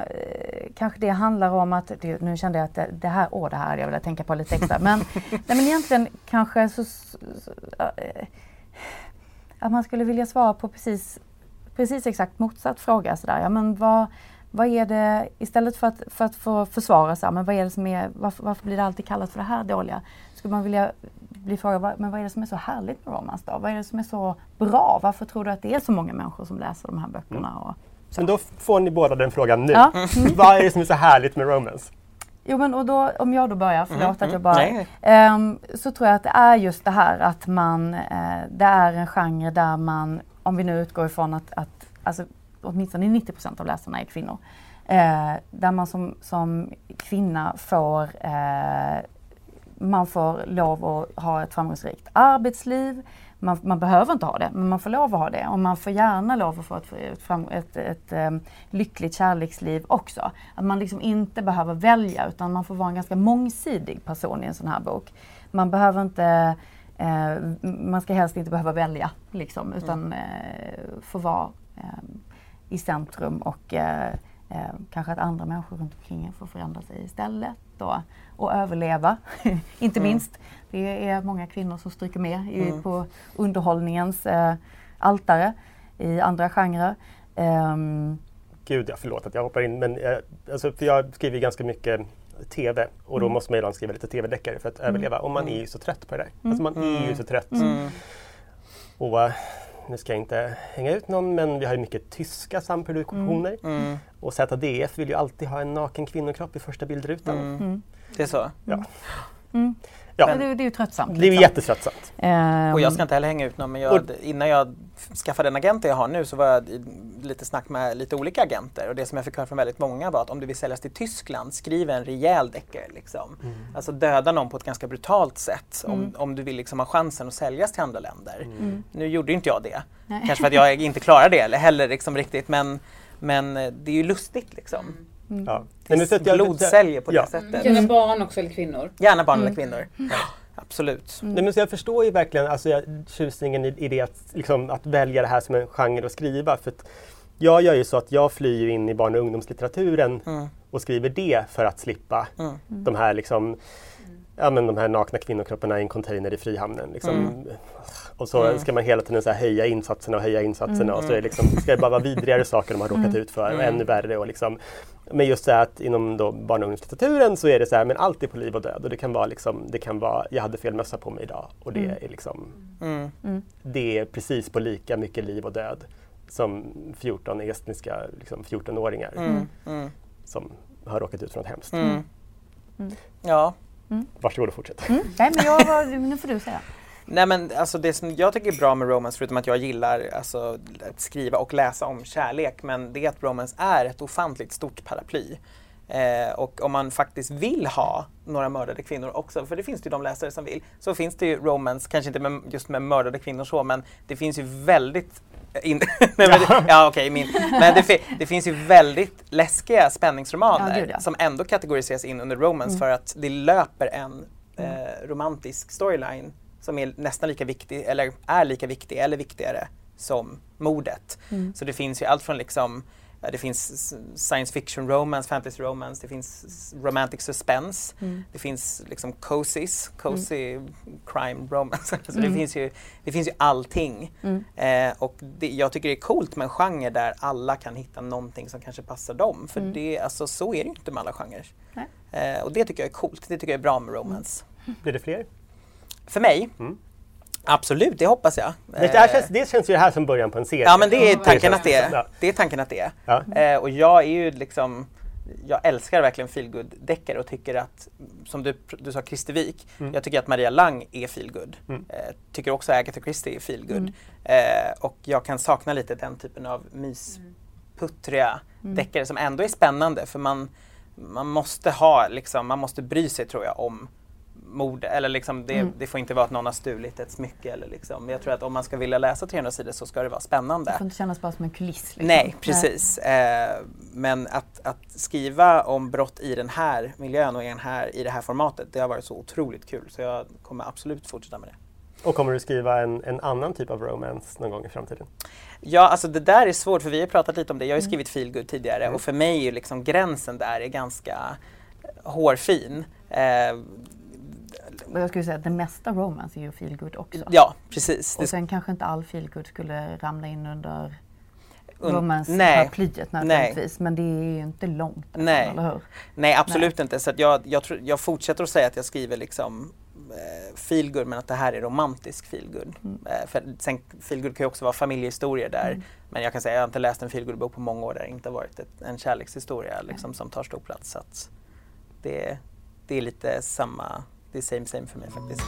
kanske det handlar om att nu kände jag att det här hade jag velat tänka på lite extra. Men nej men egentligen kanske så att man skulle vilja svara på precis exakt motsatt fråga så där. Ja men vad är det istället för att få försvara sig, men vad är det som är varför blir det alltid kallat för det här dåliga? Skulle man vilja bli frågad, men vad är det som är så härligt med romans då? Vad är det som är så bra? Varför tror du att det är så många människor som läser de här böckerna? Och så? Men då får ni båda den frågan nu. Ja. Mm. Vad är det som är så härligt med romans? Jo men och då, om jag då börjar, förlåt att jag bara... så tror jag att det är just det här att man... det är en genre där man, om vi nu utgår ifrån att alltså, åtminstone 90% av läsarna är kvinnor. Där man som kvinna får... man får lov att ha ett framgångsrikt arbetsliv. Man behöver inte ha det, men man får lov att ha det. Och man får gärna lov att få ett lyckligt kärleksliv också. Att man liksom inte behöver välja, utan man får vara en ganska mångsidig person i en sån här bok. Man behöver inte... man ska helst inte behöva välja, liksom, utan få vara i centrum och... kanske att andra människor runt omkring får förändra sig istället och överleva, inte minst. Det är många kvinnor som stryker med på underhållningens altare i andra genrer. Gud, jag förlåt att jag hoppar in, men alltså, för jag skriver ganska mycket tv och då måste man ibland skriva lite tv-deckare för att överleva. Och man är ju så trött på det där. Alltså, man är ju så trött. Och... nu ska jag inte hänga ut någon, men vi har ju mycket tyska samproduktioner. Och ZDF vill ju alltid ha en naken kvinnokropp i första bildrutan. Det är så? Ja. Ja. Men det är ju tröttsamt. Liksom. Det är ju jättetröttsamt. Och jag ska inte heller hänga ut någon, men innan jag skaffade den agenten jag har nu så var jag lite snack med lite olika agenter. Och det som jag fick höra från väldigt många var att om du vill säljas till Tyskland, skriv en rejäl deckare. Liksom. Alltså döda någon på ett ganska brutalt sätt om du vill liksom ha chansen att säljas till andra länder. Nu gjorde ju inte jag det. Nej. Kanske för att jag inte klarar det eller heller liksom riktigt, men det är ju lustigt liksom. Ja. Blodsäljer på det sättet. Gärna barn också eller kvinnor. Gärna barn eller kvinnor. Ja, absolut. Nej, men så jag förstår ju verkligen alltså, tjusningen i det att, liksom, att välja det här som en genre att skriva. För att jag gör ju så att jag flyr in i barn- och ungdomslitteraturen och skriver det för att slippa de här liksom... ja, men de här nakna kvinnokropparna i en container i Frihamnen. Liksom. Och så ska man hela tiden så här höja insatserna. Och så är liksom, ska det bara vara vidrigare saker de har råkat ut för och ännu värre. Och liksom. Men just så här att inom då barn- och ungdomslitteraturen så är det så här, men allt är på liv och död. Och det kan vara liksom, jag hade fel mössa på mig idag. Och det är liksom, det är precis på lika mycket liv och död som 14 estniska liksom 14-åringar som har råkat ut för något hemskt. Ja. Varsågod och fortsätt. Nej, men nu får du säga. Nej, men alltså det som jag tycker är bra med romance, förutom att jag gillar alltså, att skriva och läsa om kärlek, men det är att romance är ett ofantligt stort paraply. Och om man faktiskt vill ha några mördade kvinnor också, för det finns ju de läsare som vill, så finns det ju romance, kanske inte just med mördade kvinnor så, men det finns ju väldigt det finns ju väldigt läskiga spänningsromaner som ändå kategoriseras in under romance för att det löper en romantisk storyline som är nästan lika viktig eller viktigare som mordet. Så det finns ju allt från liksom det finns science fiction romance, fantasy romance, det finns romantic suspense, det finns liksom cozy crime romance. Alltså det finns ju allting. Och jag tycker det är coolt med en genre där alla kan hitta någonting som kanske passar dem. För det, alltså, så är det inte med alla genrer. Och det tycker jag är coolt, det tycker jag är bra med romance. Blir det fler? För mig? Absolut, det hoppas jag. Det känns ju det här som början på en serie. Ja, men det är tanken att det är. Det är tanken att det är. Ja. Och jag är ju liksom, jag älskar verkligen feelgood-deckare och tycker att, som du sa, Kristevik, jag tycker att Maria Lang är feelgood. Tycker också att Agatha Christie är feelgood. Och jag kan sakna lite den typen av mysputtriga deckare som ändå är spännande, för man måste ha, liksom, man måste bry sig, tror jag, om mord, eller liksom det får inte vara att någon har stulit ett smycke eller liksom. Jag tror att om man ska vilja läsa 300 sidor så ska det vara spännande. Det får inte kännas bara som en kuliss. Liksom. Nej, precis. Men att skriva om brott i den här miljön och i det här formatet, det har varit så otroligt kul, så jag kommer absolut fortsätta med det. Och kommer du skriva en annan typ av romance någon gång i framtiden? Ja, alltså det där är svårt, för vi har pratat lite om det. Jag har ju skrivit feelgood tidigare och för mig är liksom gränsen där är ganska hårfin. Jag skulle säga att det mesta romance är ju feelgood också. Ja, precis. Och sen kanske inte all feelgood skulle ramla in under romance-paraplyet nödvändigtvis. Men det är ju inte långt. Nej, eller hur? Nej, absolut inte. Så att jag fortsätter att säga att jag skriver liksom feelgood, men att det här är romantisk feelgood. För sen feelgood kan ju också vara familjehistorier där. Men jag kan säga att jag inte läst en feelgood-bok på många år där det inte har varit en kärlekshistoria liksom, som tar stor plats. Så att det är lite samma. Det är same för mig faktiskt.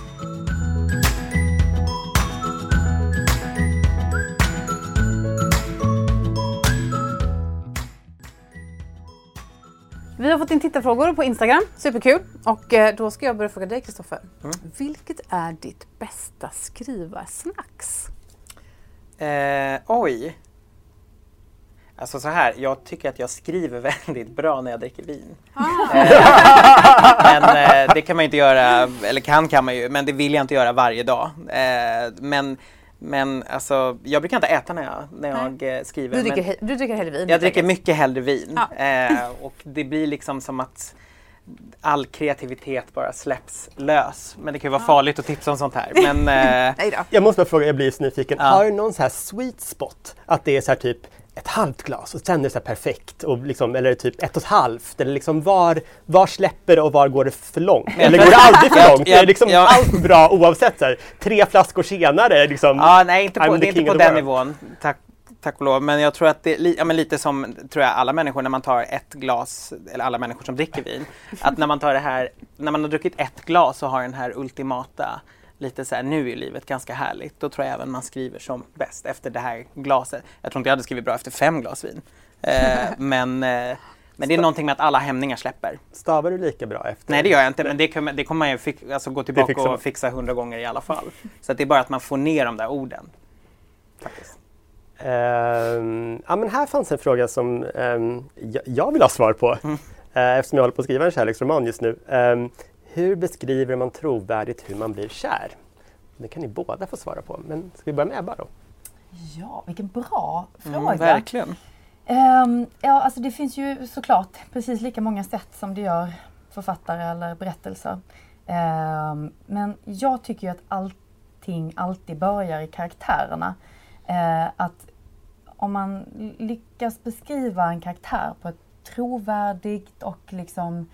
Vi har fått in tittarfrågor på Instagram. Superkul. Och då ska jag börja fråga dig, Kristoffer. Vilket är ditt bästa skrivarsnacks? Oj. Alltså så här, jag tycker att jag skriver väldigt bra när jag dricker vin. Men det kan man ju inte göra, eller kan man ju, men det vill jag inte göra varje dag. Men alltså, jag brukar inte äta när jag skriver. Du dricker hellre vin? Jag dricker mycket hellre vin. Och det blir liksom som att all kreativitet bara släpps lös. Men det kan ju vara farligt att tipsa om sånt här. Men, nej då. Jag måste bara fråga, jag blir så nyfiken. Har du någon så här sweet spot? Att det är så här typ ett halvt glas och sen är det så här perfekt, och liksom, eller typ ett och ett halvt, eller liksom var släpper det och var går det för långt? Eller går det aldrig för långt? Det är liksom allt bra oavsett så här, 3 flaskor senare liksom. Ja, nej, inte på den nivån. Tack och lov, men jag tror att det är lite som, tror jag, alla människor när man tar ett glas, eller alla människor som dricker vin, att när man tar det här, när man har druckit ett glas så har den här ultimata lite så här, nu är livet ganska härligt. Då tror jag även man skriver som bäst efter det här glaset. Jag tror inte jag hade skrivit bra efter 5 glas vin. Men det är någonting med att alla hämningar släpper. Stavar du lika bra efter? Nej, det gör jag inte. Men det kommer man ju gå tillbaka och fixa 100 gånger i alla fall. Så att det är bara att man får ner de där orden. Faktiskt. Ja, men här fanns en fråga som jag vill ha svar på. Eftersom jag håller på att skriva en kärleksroman just nu. Hur beskriver man trovärdigt hur man blir kär? Det kan ni båda få svara på, men ska vi börja med Ebba då? Ja, vilken bra fråga. Verkligen. Alltså det finns ju såklart precis lika många sätt som det gör författare eller berättelser. Men jag tycker ju att allting alltid börjar i karaktärerna. Att om man lyckas beskriva en karaktär på ett trovärdigt och liksom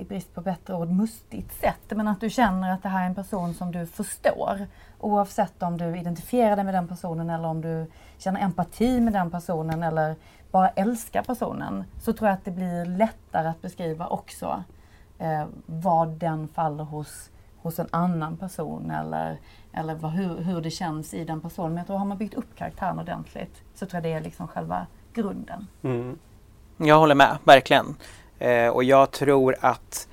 i brist på bättre ord, mustigt sätt. Men att du känner att det här är en person som du förstår. Oavsett om du identifierar dig med den personen eller om du känner empati med den personen eller bara älskar personen. Så tror jag att det blir lättare att beskriva också vad den faller hos en annan person eller hur det känns i den personen. Men jag tror, har man byggt upp karaktären ordentligt, så tror jag det är liksom själva grunden. Mm. Jag håller med, verkligen. Och jag tror att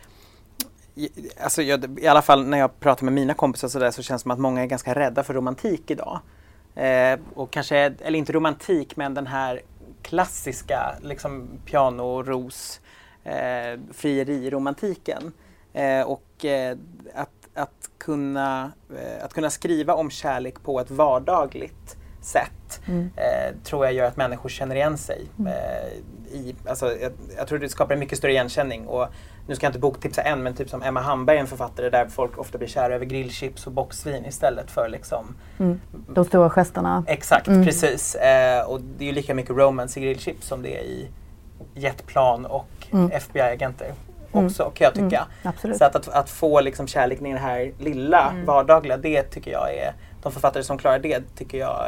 alltså i alla fall när jag pratar med mina kompisar så där, så känns det som att många är ganska rädda för romantik idag. Och kanske, eller inte romantik, men den här klassiska liksom piano-ros frieriromantiken. Och att kunna skriva om kärlek på ett vardagligt sätt tror jag gör att människor känner igen sig. Alltså, jag tror det skapar en mycket större igenkänning. Och nu ska jag inte boktipsa än, men typ som Emma Hamberg, en författare där folk ofta blir kära över grillchips och boxvin istället för liksom... De stora gesterna. Exakt, precis. Och det är ju lika mycket romance i grillchips som det är i jetplan och FBI-agenter också, kan jag tycka. Absolut. Så att få liksom kärlek i det här lilla vardagliga, det tycker jag är... De författare som klarar det, tycker jag...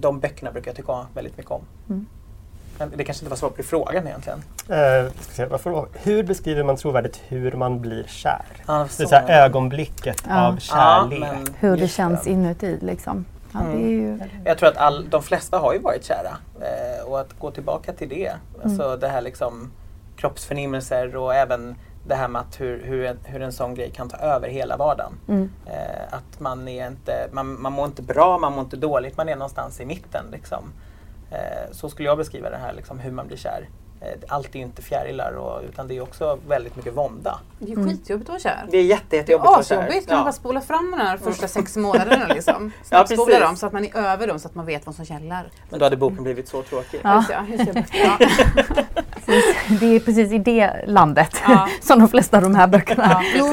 De böckerna brukar jag tycka väldigt mycket om. Men det kanske inte var svar på frågan egentligen. Hur beskriver man trovärdigt hur man blir kär? Alltså. Det är så här ögonblicket av kärlek. Men, hur det känns inuti liksom. Det är ju... Jag tror att de flesta har ju varit kära. Och att gå tillbaka till det. Alltså det här liksom kroppsförnimmelser och även det här med att hur en sån grej kan ta över hela vardagen. Att man är inte, man mår inte bra, man mår inte dåligt, man är någonstans i mitten liksom. Så skulle jag beskriva det här, liksom, hur man blir kär. Allt är ju inte fjärilar, utan det är också väldigt mycket vånda. Det är ju skitjobbigt att vara kär. Det är jättejobbigt att vara kär. Det är kan man bara spola fram de här första 6 månaderna. Liksom. Ja, spola dem så att man är över dem, så att man vet vad som gäller. Men då hade boken blivit så tråkig. Ja. Ja. Det är precis i det landet som de flesta av de här böckerna. Ja. Jo,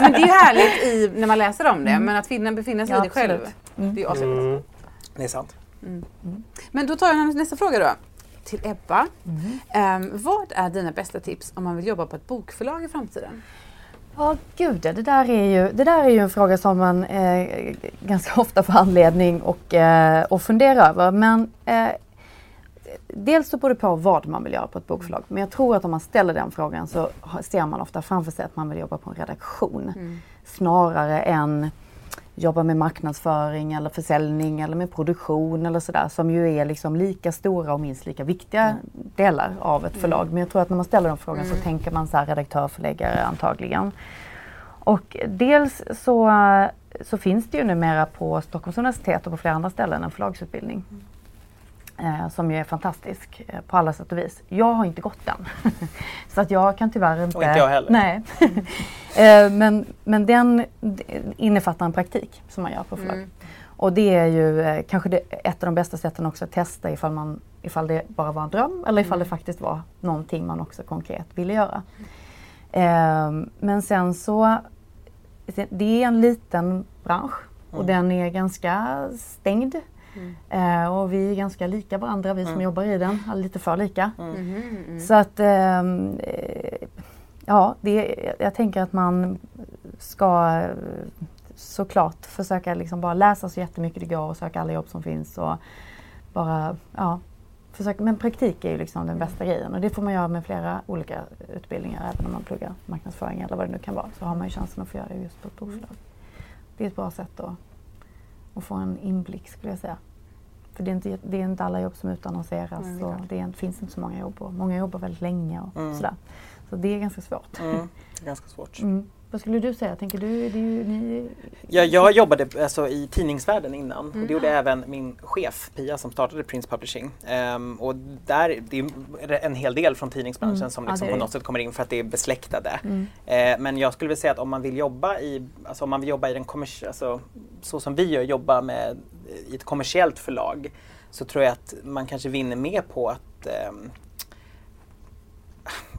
men det är härligt när man läser om det. Men att befinna sig i det själv, det är ju avslutet. Det är sant. Men då tar jag nästa fråga då. Till Ebba. Vad är dina bästa tips om man vill jobba på ett bokförlag i framtiden? Ja, gud, det där är ju en fråga som man ganska ofta får anledning och fundera över. Men dels så beror det på vad man vill göra på ett bokförlag. Men jag tror att om man ställer den frågan så ser man ofta framför sig att man vill jobba på en redaktion. Snarare än jobba med marknadsföring eller försäljning eller med produktion eller sådär, som ju är liksom lika stora och minst lika viktiga delar av ett förlag. Men jag tror att när man ställer de frågan så tänker man så här redaktör, förläggare antagligen. Och dels så finns det ju numera på Stockholms universitet och på flera andra ställen en förlagsutbildning. Som ju är fantastisk på alla sätt och vis. Jag har inte gått den. Så att jag kan tyvärr inte... Och inte jag heller. Nej. Men den innefattar en praktik som man gör på förlag. Och det är ju kanske ett av de bästa sätten också att testa ifall det bara var en dröm eller ifall det faktiskt var någonting man också konkret ville göra. Men sen så... Det är en liten bransch och den är ganska stängd. Och vi är ganska lika varandra, vi som jobbar i den, lite för lika. Så att, jag tänker att man ska såklart försöka liksom bara läsa så jättemycket det går och söka alla jobb som finns och bara, försöka. Men praktik är ju liksom den bästa grejen och det får man göra med flera olika utbildningar, även om man pluggar marknadsföring eller vad det nu kan vara, så har man ju chansen att få göra det just på ett bokförlag. Det är ett bra sätt att och få en inblick, skulle jag säga. För det är inte alla jobb som utannonseras. Det finns inte så många jobb. Och många jobbar väldigt länge och sådär. Så det är ganska svårt. Det är ganska svårt. Vad skulle du säga? Tänker du, ni... Ja, jag jobbade alltså i tidningsvärlden innan. Och det gjorde även min chef, Pia, som startade Prince Publishing. Och där, det är en hel del från tidningsbranschen som liksom på något sätt kommer in för att det är besläktade. Men jag skulle vilja säga att om man vill jobba i, alltså om man vill jobba i den kommersiella, alltså, så som vi gör, jobba med i ett kommersiellt förlag, så tror jag att man kanske vinner mer på att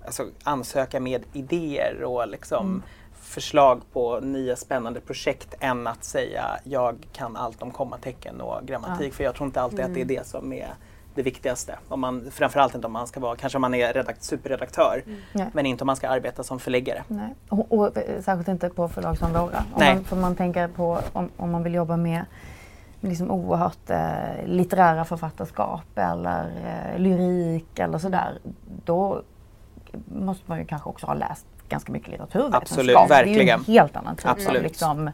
alltså ansöka med idéer och liksom förslag på nya spännande projekt än att säga jag kan allt om kommatecken och grammatik, för jag tror inte alltid att det är det som är det viktigaste. Om man, framförallt inte om man ska vara, kanske om man är superredaktör, men inte om man ska arbeta som förläggare. Nej. Och särskilt inte på förlag som våra. För man tänker på om man vill jobba med liksom oerhört litterära författarskap eller lyrik eller sådär, då måste man ju kanske också ha läst ganska mycket litteraturvetenskap. Verkligen. Det är en helt annan typ av liksom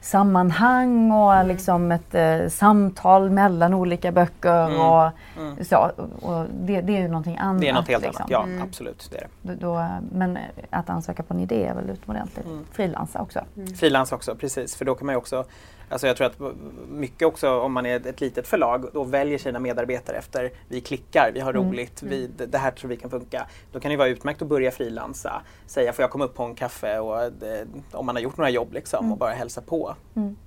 sammanhang och liksom ett samtal mellan olika böcker och så. Och det är ju någonting annat. Det är något helt annat, ja absolut. Det är det. Men att ansöka på en idé är väl utomordentligt. Frilansa också. Frilansa också, precis. För då kan man ju också, alltså jag tror att mycket också om man är ett litet förlag då väljer sina medarbetare efter vi klickar, vi har roligt, det här tror vi kan funka. Då kan det vara utmärkt att börja frilansa. Säga får jag komma upp på en kaffe och om man har gjort några jobb liksom och bara hälsa på.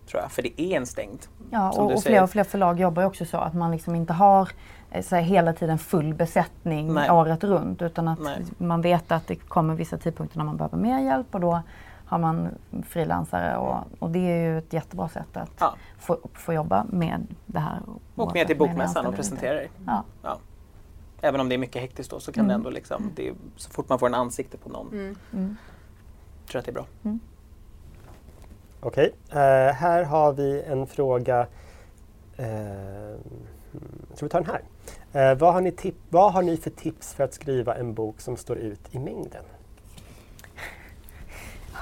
Tror jag, för det är en stängd. Ja, som och fler förlag jobbar också så att man liksom inte har så här, hela tiden full besättning året runt utan att man vet att det kommer vissa tidpunkter när man behöver mer hjälp och då har man frilansare och det är ju ett jättebra sätt att få jobba med det här. Och med till bokmässan och presentera dig. Ja. Ja. Även om det är mycket hektiskt då så kan det ändå liksom, det är, så fort man får en ansikte på någon tror jag att det är bra. Okej, här har vi en fråga, jag tror vi tar den här. Vad har ni för tips för att skriva en bok som står ut i mängden?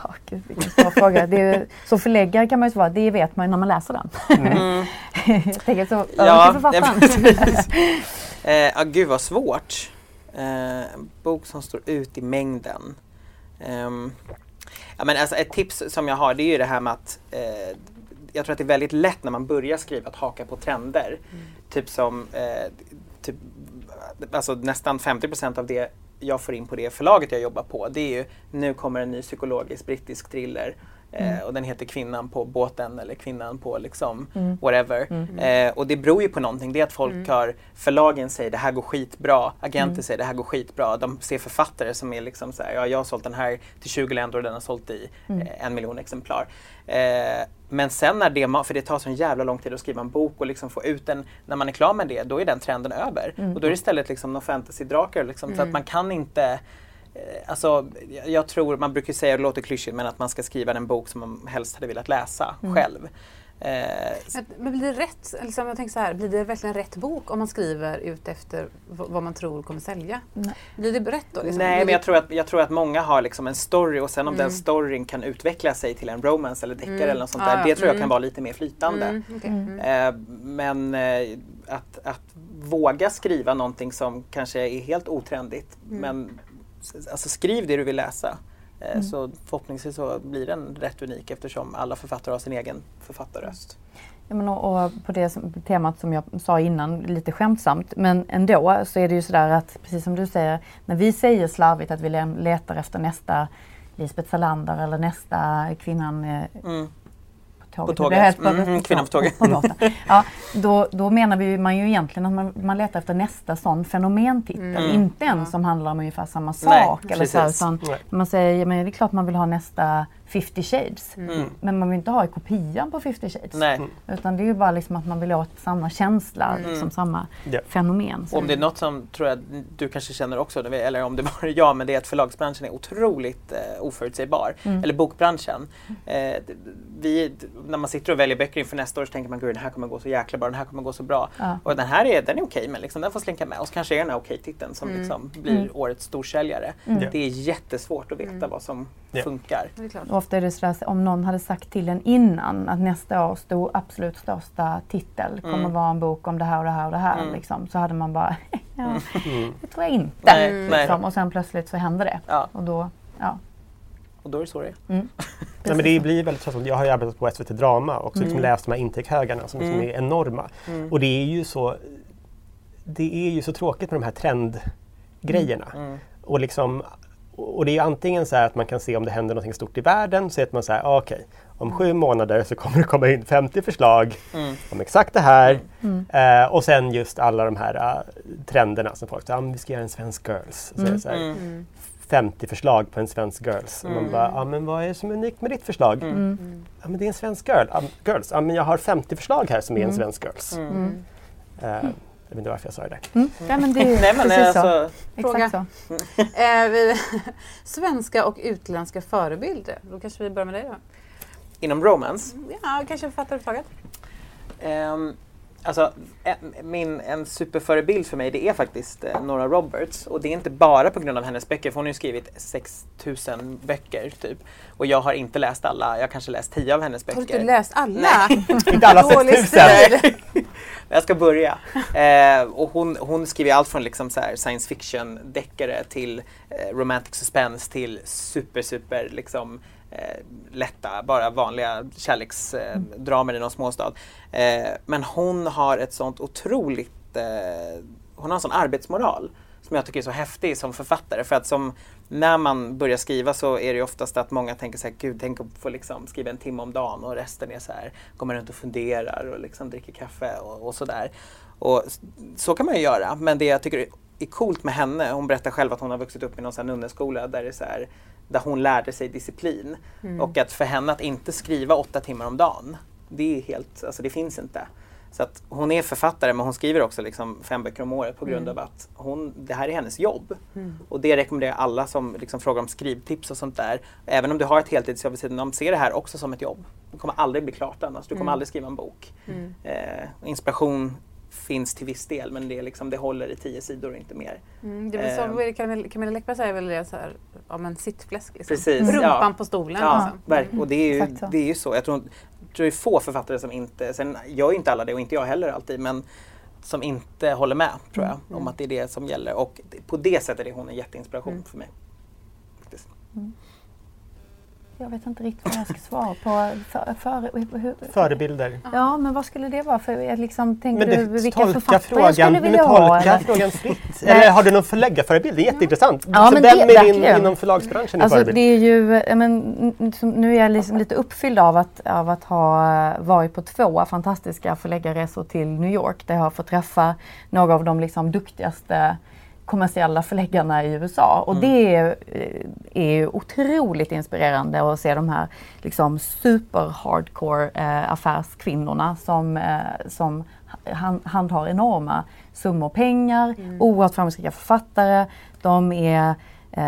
Oh, Gud, vilken svår fråga. Det är, så förläggare kan man ju svara, det vet man ju när man läser den. Jag tänker så, författaren. Gud vad svårt. En bok som står ut i mängden. Ja, men alltså, ett tips som jag har det är ju det här med att jag tror att det är väldigt lätt när man börjar skriva att haka på trender. Typ som alltså nästan 50% av det jag får in på det förlaget jag jobbar på. Det är ju, nu kommer en ny psykologisk brittisk thriller och den heter Kvinnan på båten eller Kvinnan på liksom whatever. Och det beror ju på någonting. Det är att folk har, förlagen säger det här går skitbra, agenter säger det här går skitbra. De ser författare som är liksom så här, ja, jag har sålt den här till 20 länder och den har sålt i 1 miljon exemplar. Men sen när det, för det tar så en jävla lång tid att skriva en bok och liksom få ut den, när man är klar med det, då är den trenden över. Och då är det istället liksom någon fantasy-drakar liksom, så att man kan inte, alltså jag tror, man brukar säga, det låter klyschigt, men att man ska skriva en bok som man helst hade velat läsa själv. Men blir det rätt, liksom, jag tänker så här, blir det verkligen rätt bok om man skriver ut efter vad man tror kommer sälja? Nej. Blir det rätt då? Liksom? Nej, men jag tror att många har liksom en story och sen om den storyn kan utveckla sig till en romance eller deckare eller något sånt där, det tror jag kan vara lite mer flytande. Okay. Men att våga skriva någonting som kanske är helt otrendigt, men alltså, skriv det du vill läsa. Så förhoppningsvis så blir den rätt unik eftersom alla författare har sin egen författarröst. Ja, men och på det temat som jag sa innan, lite skämtsamt, men ändå så är det ju sådär att, precis som du säger, när vi säger slarvigt att vi letar efter nästa Lisbeth Salander eller nästa Kvinnan på tåget. Kvinnan på tåget. Ja, då menar man ju egentligen att man letar efter nästa sån fenomentitel. Inte en som handlar om ungefär samma sak. Nej, eller så här, utan man säger, men det är klart man vill ha nästa 50 Shades. Men man vill inte ha i kopian på 50 Shades. Nej. Utan det är ju bara liksom att man vill åt samma känsla, liksom samma fenomen. Och om det är något som, tror jag, du kanske känner också, eller om det bara jag, men det är att förlagsbranschen är otroligt oförutsägbar. Eller bokbranschen. När man sitter och väljer böcker inför nästa år så tänker man, gud, den här kommer gå så jäkla bra, den här kommer gå så bra. Och den är okej, men liksom, den får slinka med. Och så kanske är den här okej-titeln som liksom blir årets storsäljare. Det är jättesvårt att veta vad som funkar. Det är klart. Ofta är det sådär, om någon hade sagt till en innan att nästa års absolut största titel kommer vara en bok om det här och det här och det här, liksom, så hade man bara, det tror jag inte. Nej. Och sen plötsligt så händer det. Ja. Och då, och då är det så det är. Nej, men det blir väldigt tröttsamt. Jag har ju arbetat på SVT Drama och också liksom läst de här intäkthögarna som liksom är enorma. Och det är ju så tråkigt med de här trendgrejerna. Och liksom, och det är ju antingen så här att man kan se om det händer något stort i världen, så att man säger, okej, om 7 månader så kommer det komma in 50 förslag om exakt det här. Och sen just alla de här trenderna som folk säger, vi ska göra en svensk girls. Så är det så här, 50 förslag på en svensk girls. Och man bara, men vad är det som är unikt med ditt förslag? Ja, men det är en svensk girls. Ja, men jag har 50 förslag här som är en svensk girls. Jag vet inte varför jag sa det. Ja, men det är precis så. Exakt så. Svenska och utländska förebilder. Då kanske vi börjar med det då. Inom romance? Ja, kanske författarfrågat. Alltså, en superförebild för mig, det är faktiskt Nora Roberts. Och det är inte bara på grund av hennes böcker, för hon har ju skrivit 6000 böcker typ. Och jag har inte läst alla, jag har kanske läst 10 av hennes böcker. Har du inte läst alla? Nej, inte alla 6000. Jag ska börja. Och hon skriver allt från liksom så här science fiction deckare till romantic suspense till super liksom lätta, bara vanliga kärleksdramer i någon småstad. Men hon har ett sånt otroligt, hon har en sån arbetsmoral som jag tycker är så häftig som författare. För att som när man börjar skriva så är det ju oftast att många tänker så här, gud, tänk att få liksom skriva en timme om dagen och resten är så här, går man runt och funderar och liksom dricker kaffe och sådär. Och så kan man ju göra, men det jag tycker är coolt med henne, hon berättar själv att hon har vuxit upp i någon sån här nunneskola där det är så här, där hon lärde sig disciplin. Mm. Och att för henne att inte skriva 8 timmar om dagen, det är helt, alltså det finns inte. Så att hon är författare, men hon skriver också liksom 5 böcker om året på grund av att hon, det här är hennes jobb. Mm. Och det rekommenderar jag alla som liksom frågar om skrivtips och sånt där. Även om du har ett heltidsjobb vid sidan om, ser det här också som ett jobb. Du kommer aldrig bli klart annars, du kommer aldrig skriva en bok. Mm. Inspiration finns till viss del, men det, är liksom, det håller i 10 sidor och inte mer. Det blir så, Camilla Läckberg säger väl så här, ja men sittfläsk liksom. Precis, rumpan på stolen. Ja, verkligen. Och det är ju så. Jag tror det är få författare som inte, sen gör inte alla det och inte jag heller alltid, men som inte håller med tror jag om att det är det som gäller. Och på det sättet är hon en jätteinspiration för mig. Mm. Jag vet inte riktigt vad jag ska svara på. Förebilder. Ja, men vad skulle det vara? För liksom, tänker men du vilka författare jag skulle vilja ha? Tolka frågan fritt. Eller har du någon förläggarförebild? Det är jätteintressant. Ja, alltså, men vem är inom förlagsbranschen alltså, förebild? Det är ju, men, nu är jag liksom lite uppfylld av att ha varit på 2 fantastiska förläggarresor till New York. Där jag har fått träffa några av de liksom duktigaste kommersiella förläggarna i USA. Och det är otroligt inspirerande att se de här liksom super-hardcore affärskvinnorna som handhar enorma summor pengar, oerhört framgångsrika författare.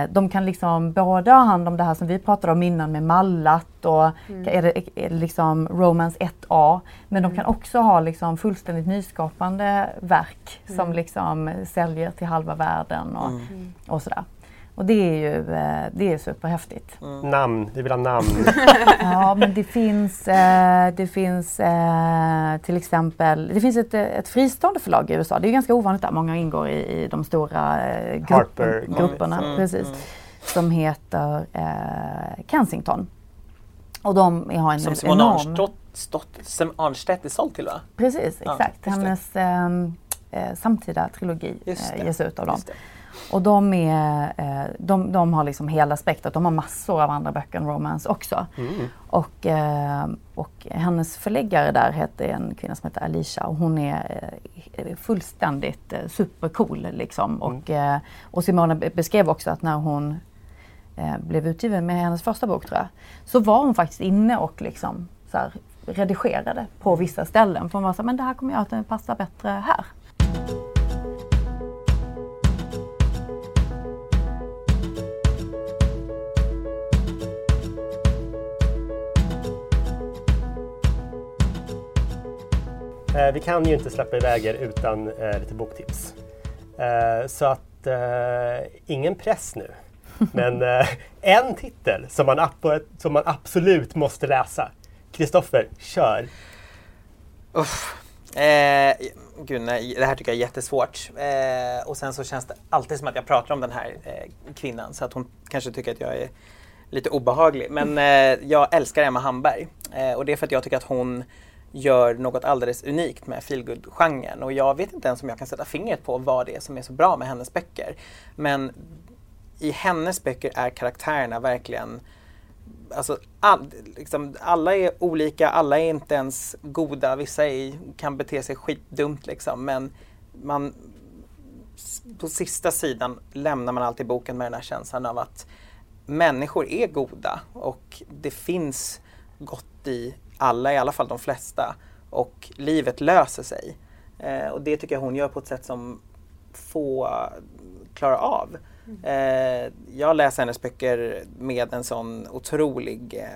De kan liksom både ha hand om det här som vi pratade om innan med mallat och är det liksom romance 1A. Men de kan också ha liksom fullständigt nyskapande verk som liksom säljer till halva världen och sådär. Och det är ju superhäftigt. Namn, vi vill ha namn. Ja, men det finns till exempel, det finns ett fristående förlag i USA. Det är ganska ovanligt där många ingår i de stora grupperna. Precis. Som heter Kensington. Och de har en som Simone Ahrnstedt är såld till, va? Precis, exakt. Ja, hennes samtida trilogi ges ut av dem. Och de har liksom hela spektrat. De har massor av andra böcker än romance också. Mm. Och hennes förläggare där heter en kvinna som heter Alicia. Och hon är fullständigt supercool liksom. Och Simona beskrev också att när hon blev utgiven med hennes första bok, tror jag, så var hon faktiskt inne och liksom så här, redigerade på vissa ställen. För hon var så här, men det här kommer jag att passa bättre här. Vi kan ju inte släppa iväg er utan lite boktips. Så att ingen press nu. Men en titel som man absolut måste läsa. Kristoffer, kör! Gud, nej, det här tycker jag är jättesvårt. Och sen så känns det alltid som att jag pratar om den här kvinnan. Så att hon kanske tycker att jag är lite obehaglig. Men jag älskar Emma Hamberg. Och det är för att jag tycker att hon gör något alldeles unikt med feelgood-genren. Och jag vet inte ens om jag kan sätta fingret på vad det är som är så bra med hennes böcker. Men i hennes böcker är karaktärerna verkligen, alltså liksom, alla är olika, alla är inte ens goda, vissa kan bete sig skitdumt liksom. Men på sista sidan lämnar man alltid boken med den här känslan av att människor är goda och det finns gott i alla, i alla fall de flesta. Och livet löser sig. Och det tycker jag hon gör på ett sätt som få klarar av. Jag läser hennes böcker med en sån otrolig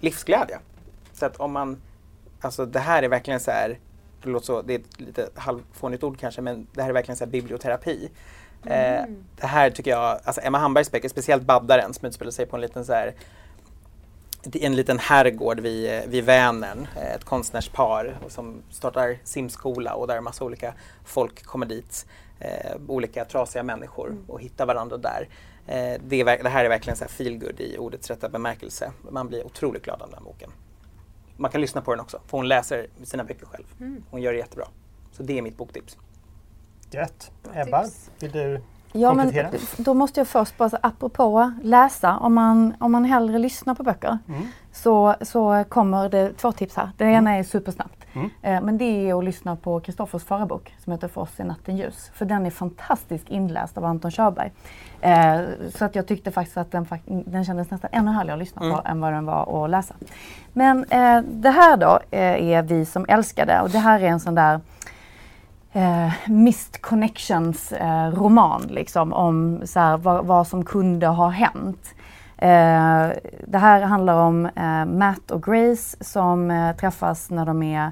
livsglädje. Så att om man, alltså det här är verkligen så här, det låter så, det är ett lite halvfånigt ord kanske, men det här är verkligen så här biblioterapi. Det här tycker jag, alltså Emma Hambergs böcker, speciellt Baddaren som utspelar sig på en liten så här, en liten herrgård vid Vänern, ett konstnärspar som startar simskola och där massa olika folk kommer dit, olika trasiga människor och hittar varandra där. Det här är verkligen så här feel good i ordets rätta bemärkelse. Man blir otroligt glad av den här boken. Man kan lyssna på den också, för hon läser sina böcker själv. Hon gör det jättebra. Så det är mitt boktips. Gött. Ebba, vill du komplettera? Men då måste jag först bara, apropå läsa, om man hellre lyssnar på böcker så kommer det två tips här. Det ena är supersnabbt, men det är att lyssna på Kristoffers förra bok som heter För oss i natten ljus. För den är fantastiskt inläst av Anton Körberg. Så att jag tyckte faktiskt att den kändes nästan ännu härligare att lyssna på än vad den var att läsa. Men det här då är Vi som älskade, och det här är en sån där Missed Connections roman liksom, om så här, vad som kunde ha hänt. Det här handlar om Matt och Grace som träffas när de är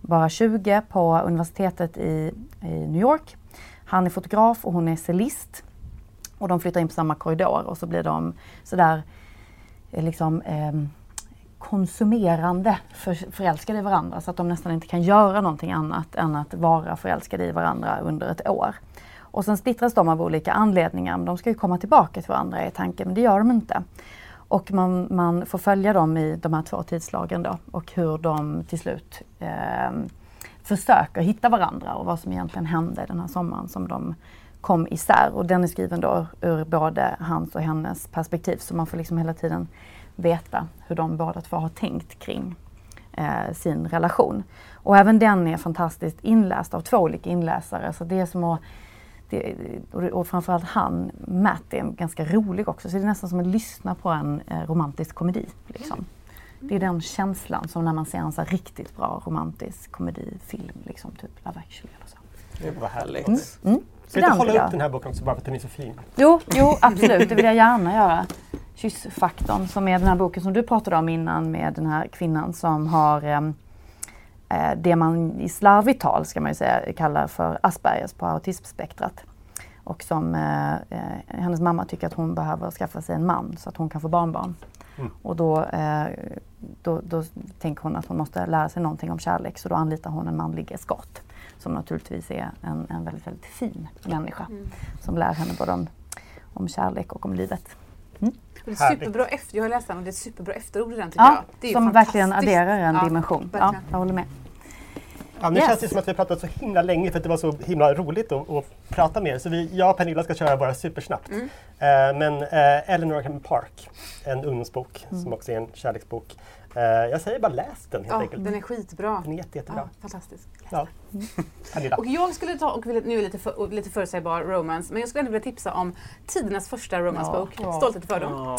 bara 20 på universitetet i New York. Han är fotograf och hon är cellist. Och de flyttar in på samma korridor och så blir de sådär liksom konsumerande förälskade i varandra, så att de nästan inte kan göra någonting annat än att vara förälskade i varandra under ett år. Och sen splittras de av olika anledningar, men de ska ju komma tillbaka till varandra i tanken, men det gör de inte. Och man får följa dem i de här två tidslagen då, och hur de till slut försöker hitta varandra och vad som egentligen hände den här sommaren som de kom isär. Och den är skriven då ur både hans och hennes perspektiv, så man får liksom hela tiden veta hur de båda två har tänkt kring sin relation. Och även den är fantastiskt inläst av två olika inläsare. Så det är som att, och framförallt han, Matt, är ganska rolig också. Så det är nästan som att lyssna på en romantisk komedi. Liksom. Det är den känslan som när man ser en så riktigt bra romantisk komedifilm, liksom, typ Love Actually eller så. Det var härligt. Ska du hålla upp den här boken också bara för att den är så fin? Jo, absolut. Det vill jag gärna göra. Kyssfaktorn, som är den här boken som du pratade om innan, med den här kvinnan som har det man i slarvigt tal, ska man ju säga, kallar för Aspergers på autismspektrat. Och som hennes mamma tycker att hon behöver skaffa sig en man så att hon kan få barnbarn. Och då tänker hon att hon måste lära sig någonting om kärlek, så då anlitar hon en manlig eskort som naturligtvis är en väldigt, väldigt fin människa som lär henne både om kärlek och om livet. Det är superbra efter, jag har läst den, och det är ett superbra efterord i den, tycker jag. Det är som verkligen adderar en dimension. Ja, jag håller med. Ja, nu känns det som att vi har pratat så himla länge, för att det var så himla roligt att prata med er. Så jag och Pernilla ska köra bara supersnabbt. Men Eleanor and Park, en ungdomsbok som också är en kärleksbok. Jag säger bara läs den helt enkelt. Den är skitbra. Den är jättebra. Ja, fantastisk. Ja. Och jag skulle ta, och nu är lite förutsägbar romance, men jag skulle ändå vilja tipsa om tidernas första romancebok, Stolthet och fördom.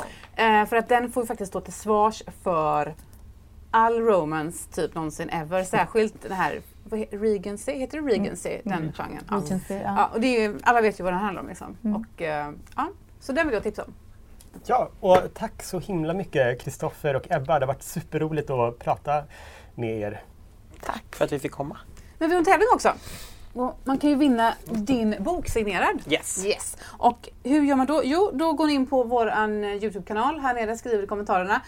För att den får faktiskt stå till svars för all romance typ någonsin ever, särskilt den här Regency, heter det Regency, den genren. Ja, och det är ju, alla vet ju vad den handlar om liksom. Och så den vill jag tipsa om. Ja, och tack så himla mycket Kristoffer och Ebba. Det har varit superroligt att prata med er. Tack för att vi fick komma. Men vi har en tävling också. Och man kan ju vinna din bok signerad. Yes. Och hur gör man då? Jo, då går ni in på våran YouTube-kanal. Här nere skriver i kommentarerna.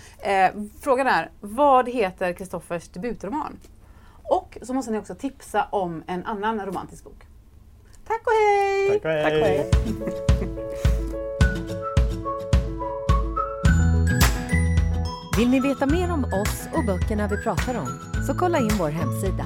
Frågan är, vad heter Kristoffers debutroman? Och så måste ni också tipsa om en annan romantisk bok. Tack och hej! Tack och hej. Vill ni veta mer om oss och böckerna vi pratar om, så kolla in vår hemsida